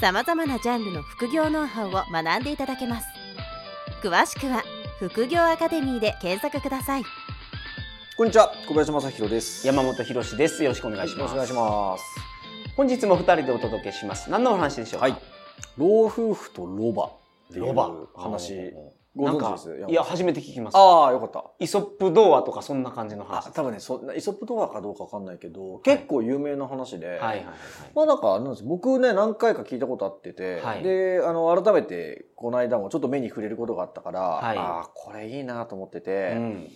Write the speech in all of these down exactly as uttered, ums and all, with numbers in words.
さまざまなジャンルの副業ノウハウを学んでいただけます。詳しくは副業アカデミーで検索ください。こんにちは、小林正弘です。山本博史です。よろしくお願いします。よろしくお願いします。本日もふたりでお届けします。何のお話でしょうか。はい、老夫婦とロバっていう話、ご存知です？いや、初めて聞きます。ああ、よかった。イソップ童話とかそんな感じの話。あ、多分ね、そイソップ童話かどうかわかんないけど、はい、結構有名な話で、はいはいはいはい、まあなんかあれなんです。僕ね、何回か聞いたことあってて、はい、で、あの改めてこの間もちょっと目に触れることがあったから、はい、ああこれいいなと思ってて、うん、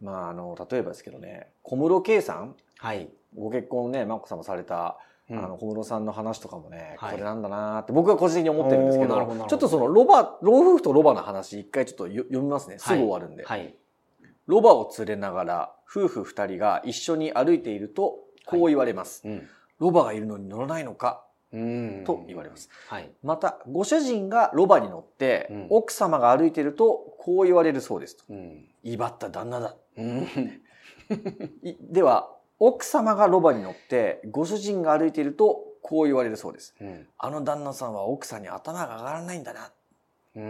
まああの例えばですけどね、小室圭さん、はい、ご結婚ね、眞子さんもされた。あの小室さんの話とかもね、はい、これなんだなって僕は個人的に思ってるんですけど、ちょっとそのロバ、老夫婦とロバの話一回ちょっと読みますね。すぐ終わるんで、はいはい、ロバを連れながら夫婦二人が一緒に歩いているとこう言われます、はい、うん、ロバがいるのに乗らないのか、うんと言われます、はい、またご主人がロバに乗って、うん、奥様が歩いているとこう言われるそうですと、うん、威張った旦那だ、うん、では奥様がロバに乗ってご主人が歩いているとこう言われるそうです、うん、あの旦那さんは奥さんに頭が上がらないんだな、うー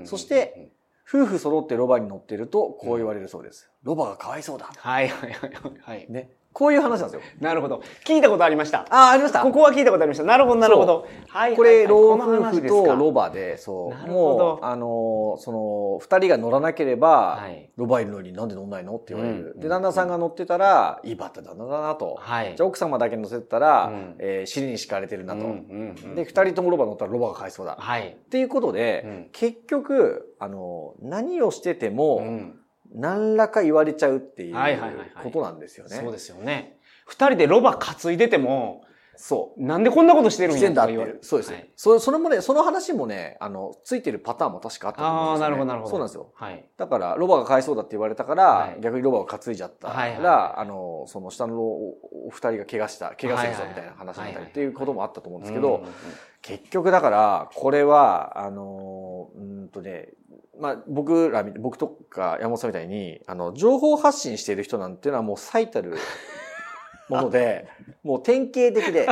ん、そして夫婦揃ってロバに乗っているとこう言われるそうです、うん、ロバがかわいそうだ、はいはいはいはい、ね、こういう話なんですよ。なるほど、聞いたことありました。あ、ありました。ここは聞いたことありました。なるほどなるほど、はいはいはい、これ老夫婦とロバで、そう、もうあのそのふたりが乗らなければ、はい、ロバいるのになんで乗んないのって言われる、うん、で旦那さんが乗ってたら、うん、いいバッタ旦那だなと、はい、じゃあ奥様だけ乗せてたら、うん、えー、尻に敷かれてるなと、うんうんうん、でふたりともロバ乗ったらロバが買いそうだ、はい、っていうことで、うん、結局あの何をしてても、うん、何らか言われちゃうっていうことなんですよね。はいはいはいはい、そうですよね。二人でロバ担いでても、そう、なんでこんなことしてるんやとか言われる。そうです、はい、そ, それもね、その話もね、あのついてるパターンも確かあったと思うんですよね。ああ、なるほどなるほど。そうなんですよ。はい、だからロバが買いそうだって言われたから、はい、逆にロバを担いじゃったら、はいはい、あのその下のお二人が怪我した怪我戦争みたいな話になったりっていうこともあったと思うんですけど、はいはいはい、結局だからこれはあのうんとね。まあ、僕ら、僕とか山本さんみたいに、あの、情報発信している人なんていうのはもう最たるもので、もう典型的で、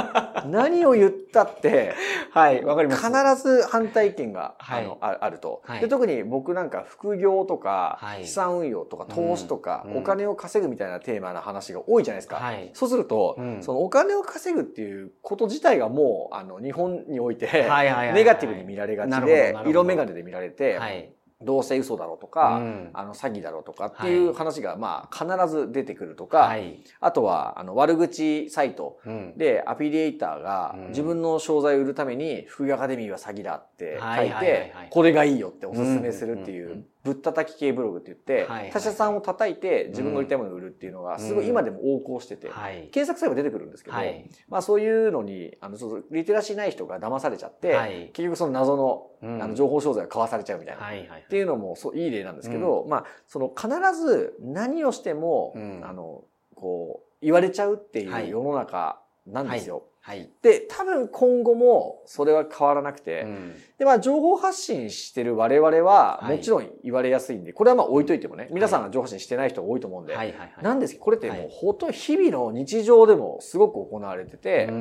何を言ったって、はい、わかります。必ず反対意見が、はい、あの、あると、はい。で、特に僕なんか副業とか、はい、資産運用とか投資とか、うん、お金を稼ぐみたいなテーマの話が多いじゃないですか。はい、そうすると、うん、そのお金を稼ぐっていうこと自体がもう、あの、日本において、はいはいはいはい、ネガティブに見られがちで、色眼鏡で見られて、はい、どうせ嘘だろうとか、うん、あの詐欺だろうとかっていう話がまあ必ず出てくるとか、はい、あとはあの悪口サイトでアフィリエイターが自分の商材を売るために副業アカデミーは詐欺だって書いて、これがいいよっておすすめするっていうぶったたき系ブログって言って、はいはい、他社さんを叩いて自分の売りたいものを売るっていうのがすごい今でも横行してて、うん、検索すれば出てくるんですけど、はい、まあそういうのにあのちょっとリテラシーない人が騙されちゃって、はい、結局その謎の、うん、あの情報商材が買わされちゃうみたいな、はいはいはい、っていうのもそういい例なんですけど、うん、まあその必ず何をしても、うん、あのこう言われちゃうっていう世の中なんですよ。はいはいはい、で多分今後もそれは変わらなくて、うん、でまあ情報発信してる我々はもちろん言われやすいんで、はい、これはまあ置いといてもね、皆さんが情報発信してない人が多いと思うんで、はいはいはいはい、なんですけどこれってもうほとんど日々の日常でもすごく行われてて、は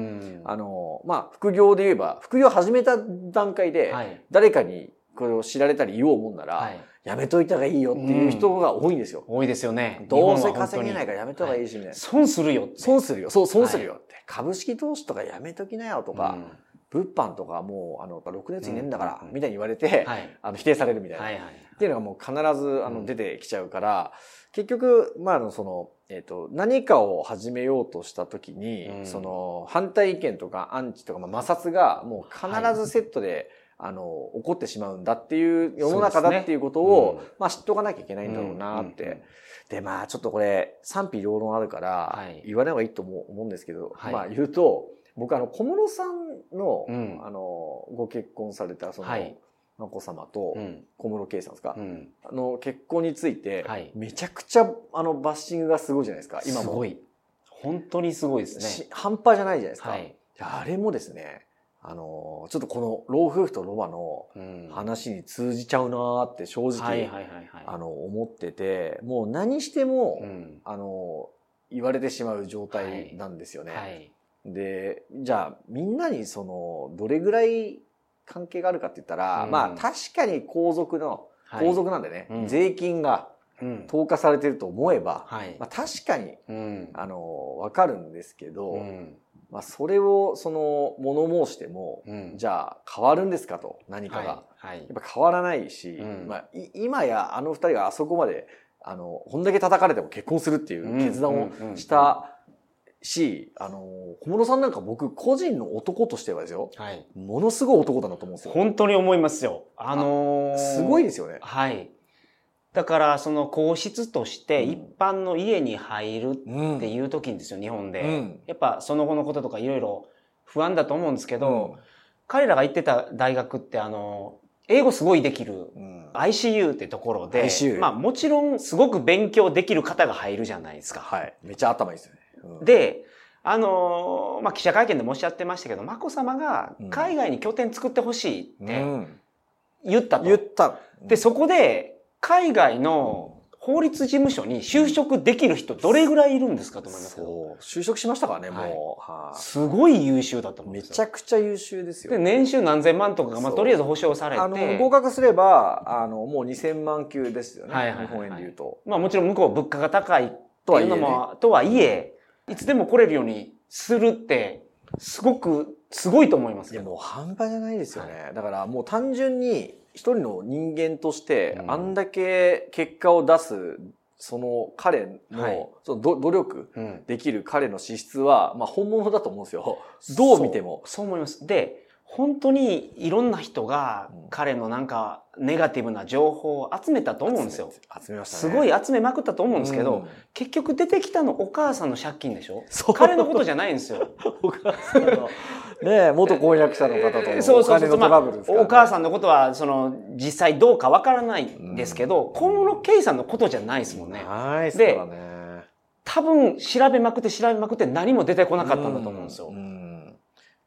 い、あのまあ副業で言えば副業を始めた段階で誰かにこれを知られたり言おうもんなら、はい、やめといた方がいいよっていう人が多いんですよ。うん、多いですよね。どうせ稼げないからやめた方がいいしみたいな、はい、損するよって損するよそう損するよって、はい、株式投資とかやめときなよとか、うん、物販とかもうあのろくねついねえんだからみたいに言われて、うんはい、あの否定されるみたいな、はいはいはい、っていうのがもう必ずあの出てきちゃうから、うん、結局まあそのえっと何かを始めようとした時に、うん、その反対意見とかアンチとか、まあ、摩擦がもう必ずセットで、はい、あの怒ってしまうんだっていう世の中だっていうことを、ね、うん、まあ、知っとかなきゃいけないんだろうなって、うんうんうん、でまあちょっとこれ賛否両論あるから言わない方がいいと思うんですけど、はい、まあ言うと僕あの小室さん の,、うん、あのご結婚されたその、はい、眞子さまと小室圭さんですか、うん、あの結婚について、はい、めちゃくちゃあのバッシングがすごいじゃないですか。今もすごい、本当にすごいですね。半端じゃないじゃないですか、はい、あれもですね、あのちょっとこの老夫婦とロバの話に通じちゃうなーって正直あの思ってて、もう何しても、うん、あの言われてしまう状態なんですよね、はいはい、でじゃあみんなにそのどれぐらい関係があるかって言ったら、うん、まあ確かに皇族の、はい、皇族なんでね、うん、税金が投下されてると思えば、うんまあ、確かに、うん、あの分かるんですけど、うんまあ、それをその物申しても、うん、じゃあ変わるんですかと何かが、はいはい、やっぱ変わらないし、うんまあ、い今やあのふたりがあそこまであのこんだけ叩かれても結婚するっていう決断をしたし、あの小室さんなんか僕個人の男としてはですよ、はい、ものすごい男だなと思うんですよ。本当に思いますよ。あのー、すごいですよね。はい。だからその皇室として一般の家に入るっていう時にですよ、うん、日本で、うん、やっぱその後のこととかいろいろ不安だと思うんですけど、うん、彼らが行ってた大学ってあのー。英語すごいできる、うん、アイシーユー ってところで、まあ、もちろんすごく勉強できる方が入るじゃないですか。はい、めっちゃ頭いいですよね。うん、で、あのーまあ、記者会見でもおっしゃってましたけど、眞子さまが海外に拠点作ってほしいって言ったと、うん、言った、うん、でそこで海外の法律事務所に就職できる人どれぐらいいるんですかと思いますけど、そう就職しましたからね、もう、はい、すごい優秀だと思うんですよ。めちゃくちゃ優秀ですよ、ね、で年収何千万とかが、まあ、とりあえず保証されて、あの合格すればあのもうにせんまん級ですよね、はいはいはいはい、日本円でいうと、まあ、もちろん向こう物価が高いとはいうのもとはいえ、ね、いつでも来れるようにするってすごくすごいと思いますけど、いやもう半端じゃないですよね、はい、だからもう単純に一人の人間としてあんだけ結果を出すその彼のその努力できる彼の資質はまあ本物だと思うんですよ。どう見てもそう思います。で本当にいろんな人が彼のなんかネガティブな情報を集めたと思うんですよ。集めましたね。すごい集めまくったと思うんですけど、うん、結局出てきたのお母さんの借金でしょ。彼のことじゃないんですよ。お母さんのね、元婚約者の方とお金のトラブルですからね。お母さんのことはその実際どうかわからないんですけど、小室圭さんのことじゃないですもんね。ないですからね。で、多分調べまくって調べまくって何も出てこなかったんだと思うんですよ。うんうん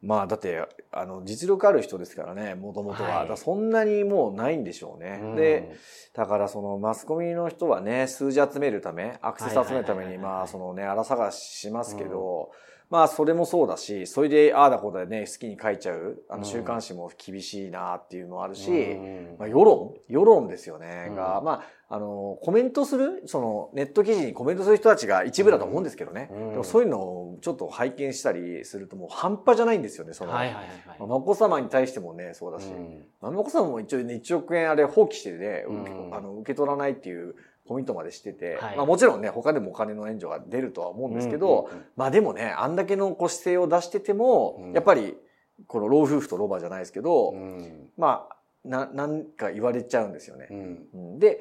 まあだってあの実力ある人ですからね、もともとは、はい、そんなにもうないんでしょうね、うん、でだからそのマスコミの人はね数字集めるためアクセス集めるためにまあそのね荒探ししますけど、うん、まあそれもそうだし、それでああだこうだね好きに書いちゃうあの週刊誌も厳しいなっていうのもあるし、うんまあ、世論世論ですよね、うん、がまああのコメントするそのネット記事にコメントする人たちが一部だと思うんですけどね、うん、でもそういうのをちょっと拝見したりするともう半端じゃないんですよね。その、はいはいはいはい、まあ、眞子さまに対してもねそうだし、うんまあ、眞子さまも一応ねいちおく円あれ放棄してね、うん、あの受け取らないっていうコミットまでしてて、はいまあ、もちろんね他でもお金の援助が出るとは思うんですけど、うんうんうん、まあでもねあんだけのこう姿勢を出してても、うん、やっぱりこの老夫婦とロバじゃないですけど、うん、まあ な, なんか言われちゃうんですよね、うん、で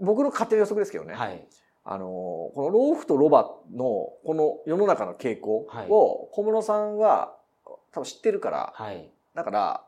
僕の勝手な予測ですけどね、はい、あのこの老夫とロバのこの世の中の傾向を小室さんは多分知ってるから、はい、だから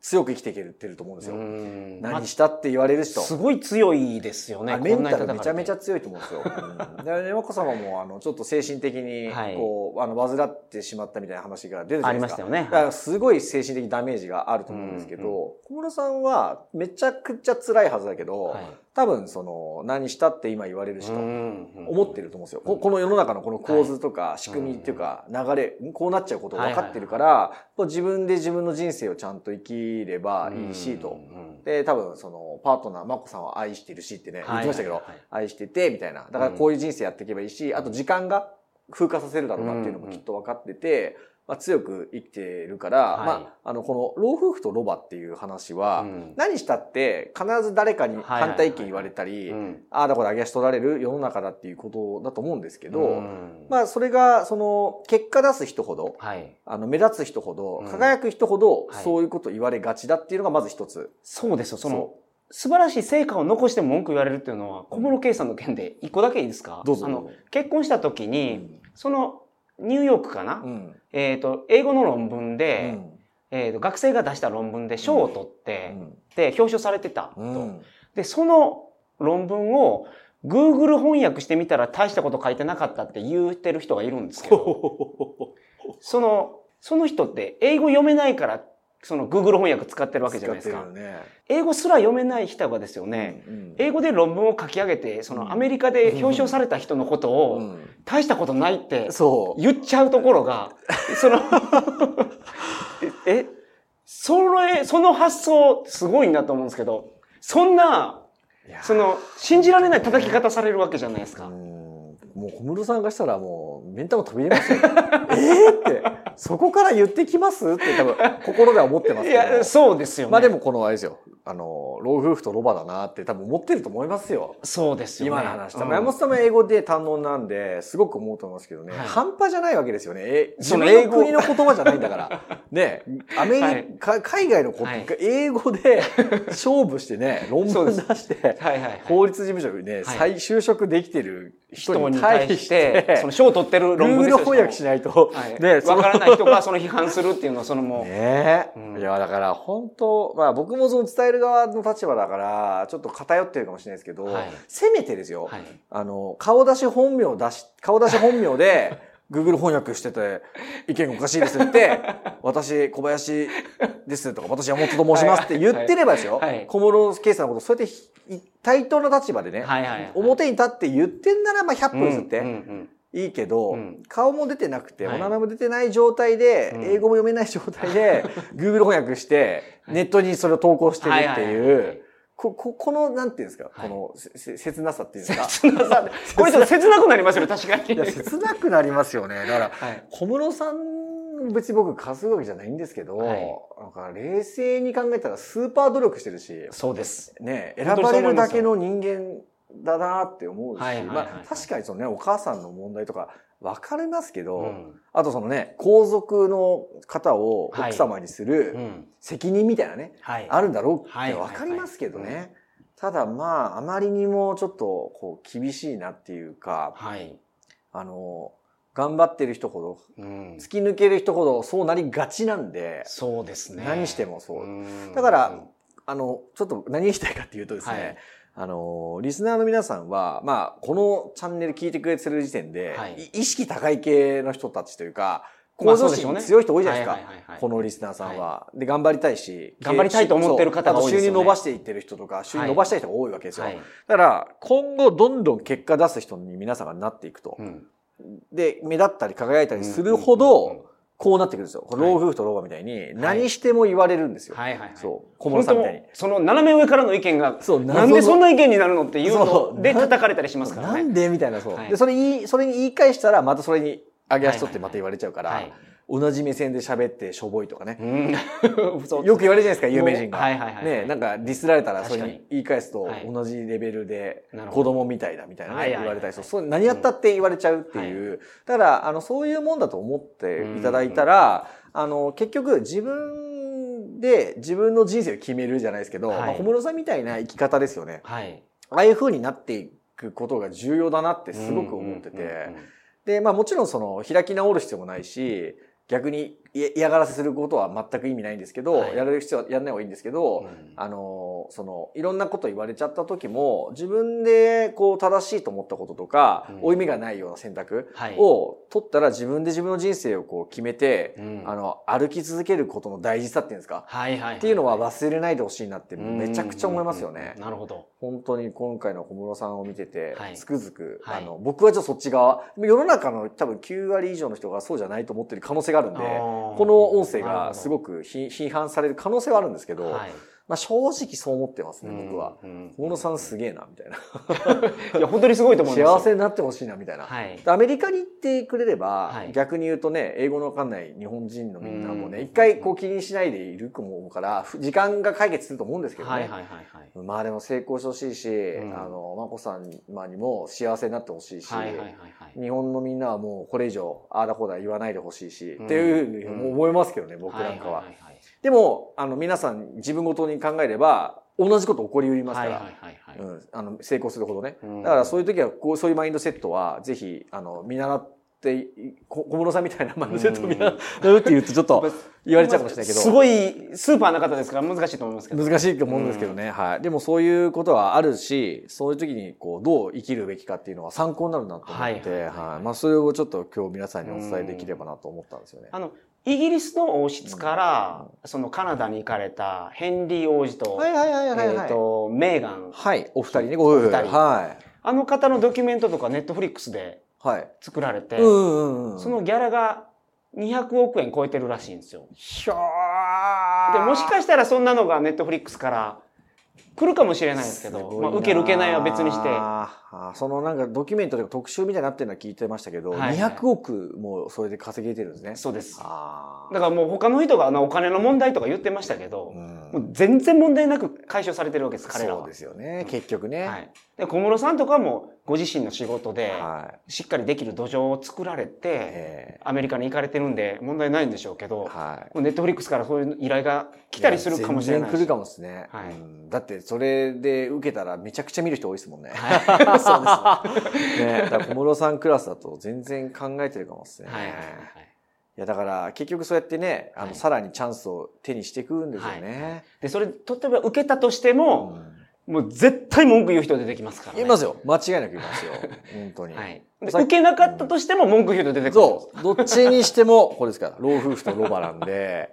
強く生きていけてると思うんですよ。うん何したって言われる人、まあ、すごい強いですよね。メンタルめちゃめちゃ強いと思うんですよ。うん、でね眞子さまもあのちょっと精神的にこう、はい、あの患ってしまったみたいな話が出るじゃないですか。ありましたよね。はい、だからすごい精神的ダメージがあると思うんですけど、うんうん、小室さんはめちゃくちゃ辛いはずだけど、はい、多分その何したって今言われる人思ってると思うんですよ。うんうん、こ, この世の中のこの構図とか仕組みっていうか流れ、はい、こうなっちゃうことを分かってるから、はいはいはい、自分で自分の人生をちゃんと生きいればいいしと、うんうん、で多分そのパートナー眞子さんは愛してるしってね言ってましたけど、はいはいはい、愛しててみたいな、だからこういう人生やっていけばいいし、うん、あと時間が風化させるだろうなっていうのもきっと分かってて、まあ、強く生きてるから、はいまあ、あのこの老夫婦とロバっていう話は、うん、何したって必ず誰かに反対意見言われたり、はいはいはい、ああだこだ揚げ足取られる世の中だっていうことだと思うんですけど、うんまあ、それがその結果出す人ほど、はい、あの目立つ人ほど、うん、輝く人ほどそういうこと言われがちだっていうのがまず一つ、はい、そうですよ。その素晴らしい成果を残しても文句言われるっていうのは小室圭さんの件で一個だけいいですか。どうぞ。あの結婚した時に、うん、そのニューヨークかな、うん、えーと、英語の論文で、うんえーと、学生が出した論文で賞を取って、うん、で、表彰されてたと、うん。で、その論文を Google 翻訳してみたら大したこと書いてなかったって言ってる人がいるんですけど、その、その人って英語読めないから、その Google 翻訳使ってるわけじゃないですか。ね、英語すら読めない人がですよね、うんうん、英語で論文を書き上げて、そのアメリカで表彰された人のことを、大したことないって言っちゃうところが、その、え、それ、その発想すごいなと思うんですけど、そんな、その、信じられない叩き方されるわけじゃないですか。もう小室さんがしたらもう目ん玉飛び出ますよね。えーってそこから言ってきますって多分心では思ってますけど。いやそうですよね。まあでもこのあれですよ。あの老夫婦とロバだなって多分思ってると思いますよ。そうですよね。今の話。山本さんも英語で堪能なんですごく思うと思いますけどね。はい、半端じゃないわけですよね。自分の国の言葉じゃないんだから。ね、アメリカ、はい、海外のこと、はい、英語で勝負してね論文出して、はいはいはい、法律事務所にね、はい、就職できてる人に。対してその賞を取ってる論文で翻訳しないと、はい、ね、わからない人がその批判するっていうのはそのもうね、うん、いやだから本当まあ僕もその伝える側の立場だからちょっと偏ってるかもしれないですけど、はい、せめてですよ、はい、あの顔出し本名出し顔出し本名で。Google 翻訳してて意見がおかしいですって私小林ですとか私山本と申しますって言ってればですよ小室圭さんのことそうやって対等な立場でね表に立って言ってんならまあひゃっぷんずっていいけど顔も出てなくてお名前も出てない状態で英語も読めない状態で Google 翻訳してネットにそれを投稿してるっていうこ, こ, この、なんていうんですか、はい、この、切なさっていうんですか。切なさ。これちょっと切なくなりますよね、確かに。いや、切なくなりますよね。だから、はい、小室さん、別に僕、稼ぐわけじゃないんですけど、はい、なんか冷静に考えたらスーパー努力してるし、そうです。ね、選ばれるだけの人間だなって思うし、はいはいはいはい、まあ、確かにそのね、お母さんの問題とか、わかりますけど、うん、あとそのね、皇族の方を奥様にする責任みたいなね、はい、あるんだろうってわかりますけどね、はいはいはいはい。ただまあ、あまりにもちょっとこう厳しいなっていうか、はい、あの、頑張ってる人ほど、うん、突き抜ける人ほどそうなりがちなんで、そうですね。何してもそう。うんだから、あの、ちょっと何したいかっていうとですね、はいあのリスナーの皆さんは、まあ、このチャンネル聞いてくれてる時点で、はい、意識高い系の人たちというか向上心強い人多いじゃないですか、まあそうでしょうね、はいはいはいはい、このリスナーさんは、はい、で頑張りたいし頑張りたいと思ってる方が多いですよね。収入伸ばしていってる人とか収入伸ばしたい人が多いわけですよ、はい、だから今後どんどん結果出す人に皆さんがなっていくと、うん、で目立ったり輝いたりするほど、うんうんうんうんこうなってくるんですよ。老夫婦と老婆みたいに何しても言われるんですよ。はいはいはいはい、そう小室さんみたいにその斜め上からの意見がなんでそんな意見になるのっていうので叩かれたりしますからね。なんでみたいなそう。はい、でそれ言いそれに言い返したらまたそれに上げ足取ってまた言われちゃうから、はいはいはい、同じ目線で喋ってしょぼいとかね。うん、よく言われるじゃないですか有名人が、はいはいはい、ねなんかディスられたらそれに言い返すと同じレベルで子供みたいだみたいな、ねはい、言われたりそう、はいはいはい、何やったって言われちゃうっていう、うん、だからあのそういうもんだと思っていただいたら、うん、あの結局自分で自分の人生を決めるじゃないですけど、はいまあ、小室さんみたいな生き方ですよね、はい、ああいう風になっていくことが重要だなってすごく思ってて、うんうんうんうん、でまあもちろんその開き直る必要もないし逆に嫌がらせすることは全く意味ないんですけど、はい、やる必要はやらない方がいいんですけど、うん、あのそのいろんなこと言われちゃった時も自分でこう正しいと思ったこととか、うん、負い目がないような選択を取ったら自分で自分の人生をこう決めて、うん、あの歩き続けることの大事さっていうんですか、はいはいはいはい、っていうのは忘れないでほしいなってめちゃくちゃ思いますよね。なるほど。本当に今回の小室さんを見てて、はい、つくづく、はい、あの僕はちょっとそっち側世の中の多分きゅうわり以上の人がそうじゃないと思ってる可能性があるんでこの音声がすごく批判される可能性はあるんですけど、はいまあ、正直そう思ってますね、うん、僕は、うん、小室さんすげえなみたいないや本当にすごいと思います。幸せになってほしいなみたいな、はい、アメリカに行ってくれれば、はい、逆に言うとね英語の分かんない日本人のみんなもね、うん、一回こう気にしないでいると思うから時間が解決すると思うんですけどね、はいはいはいはい、まあでも成功してほしいし、うん、あの眞子さんにも幸せになってほしいし、はいはいはいはい、日本のみんなはもうこれ以上ああだこうだ言わないでほしいし、うん、っていうふうに思いますけどね、うん、僕なんかは、はいはいはいはい、でもあの皆さん自分ごとに考えれば同じこと起こりうりますから、はいはいはいはい、うん、あの成功するほどね、うん、だからそういう時はこうそういうマインドセットはぜひあの見習って小室さんみたいなマンセットみたいなのって言うとちょっと言われちゃうかもしれないけど、すごいスーパーな方ですから難しいと思いますけど、難しいと思うんですけどね、はい。でもそういうことはあるし、そういう時にこうどう生きるべきかっていうのは参考になるなと思って、はいはい、まあそれをちょっと今日皆さんにお伝えできればなと思ったんですよね。あのイギリスの王室から、うん、そのカナダに行かれたヘンリー王子と、はいはいはいはい、えーと、メーガン、はい、お二人ね、ご夫婦、はい、あの方のドキュメントとかネットフリックスで作られて、はい、うんうんうん、そのギャラがにひゃくおくえん超えてるらしいんですよ。ひょー。でもしかしたらそんなのがネットフリックスから来るかもしれないですけど、まあ、受ける受けないは別にして、あ、そのなんかドキュメントとか特集みたいになってるのは聞いてましたけど、はい、にひゃくおくもそれで稼げてるんですね。そうです。あ、だからもう他の人があのお金の問題とか言ってましたけど、うん、もう全然問題なく解消されてるわけです、彼らは。そうですよね、結局ね、はい、で小室さんとかもご自身の仕事でしっかりできる土壌を作られて、はい、アメリカに行かれてるんで問題ないんでしょうけど、はい、もうネットフリックスからそういう依頼が来たりするかもしれないし、全然来るかもですね、はい、うん、だってそれで受けたらめちゃくちゃ見る人多いですもんね、はいそうですね。だから小室さんクラスだと全然考えてるかもですね。はいはいはい、いやだから結局そうやってね、あの、はい、さらにチャンスを手にしていくんですよね。はい、でそれ例えば受けたとしても、うん、もう絶対文句言う人出てきますからね。いますよ。間違いなくいますよ。本当に。はい、で受けなかったとしても文句言う人出てくる。そう。どっちにしてもこれですから、老夫婦とロバなんで。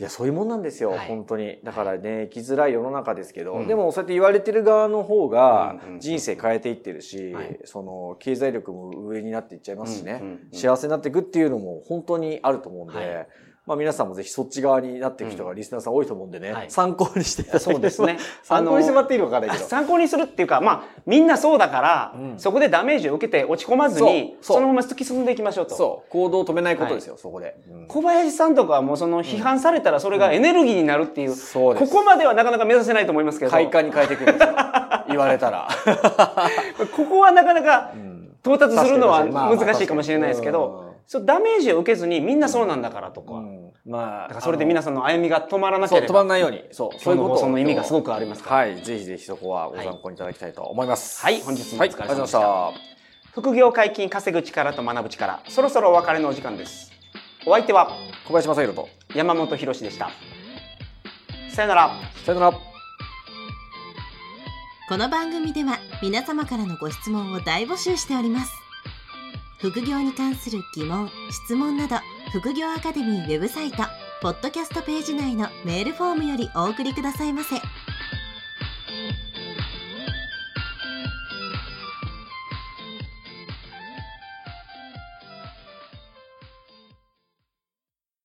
いやそういうもんなんですよ、はい、本当に。だからね、生きづらい世の中ですけど、うん、でもそうやって言われてる側の方が人生変えていってるし、うんうんうん、その経済力も上になっていっちゃいますしね、うんうんうん、幸せになっていくっていうのも本当にあると思うんで、はい、まあ、皆さんもぜひそっち側になっていく人がリスナーさん多いと思うんでね、うん、参考にしていただきたい。そうですね。参考にしてもらっていいのか分からないけど。参考にするっていうか、まあ、みんなそうだから、うん、そこでダメージを受けて落ち込まずに、そ, そのまま突き進んでいきましょうと。そう。行動を止めないことですよ、はい、そこで、うん。小林さんとかはもうその批判されたらそれがエネルギーになるっていう、うんうん、そうです。ここまではなかなか目指せないと思いますけど。快感に変えていくんですよ。言われたら。ここはなかなか到達するのは難しいかもしれないですけど、そうダメージを受けずにみんなそうなんだからとか、うんうん、まあ、だからそれで皆さんの歩みが止まらなければ、そう止まらないように、そうそういうこと、その意味がすごくありますから、はい、ぜひぜひそこはご参考にいただきたいと思います。はい、はい、本日もお疲れ様でした。はい、ありがとうございました。副業解禁、稼ぐ力と学ぶ力、そろそろお別れのお時間です。お相手は小林正弘と山本博史でした。さよなら。さよなら。この番組では皆様からのご質問を大募集しております。副業に関する疑問・質問など、副業アカデミーウェブサイト、ポッドキャストページ内のメールフォームよりお送りくださいませ。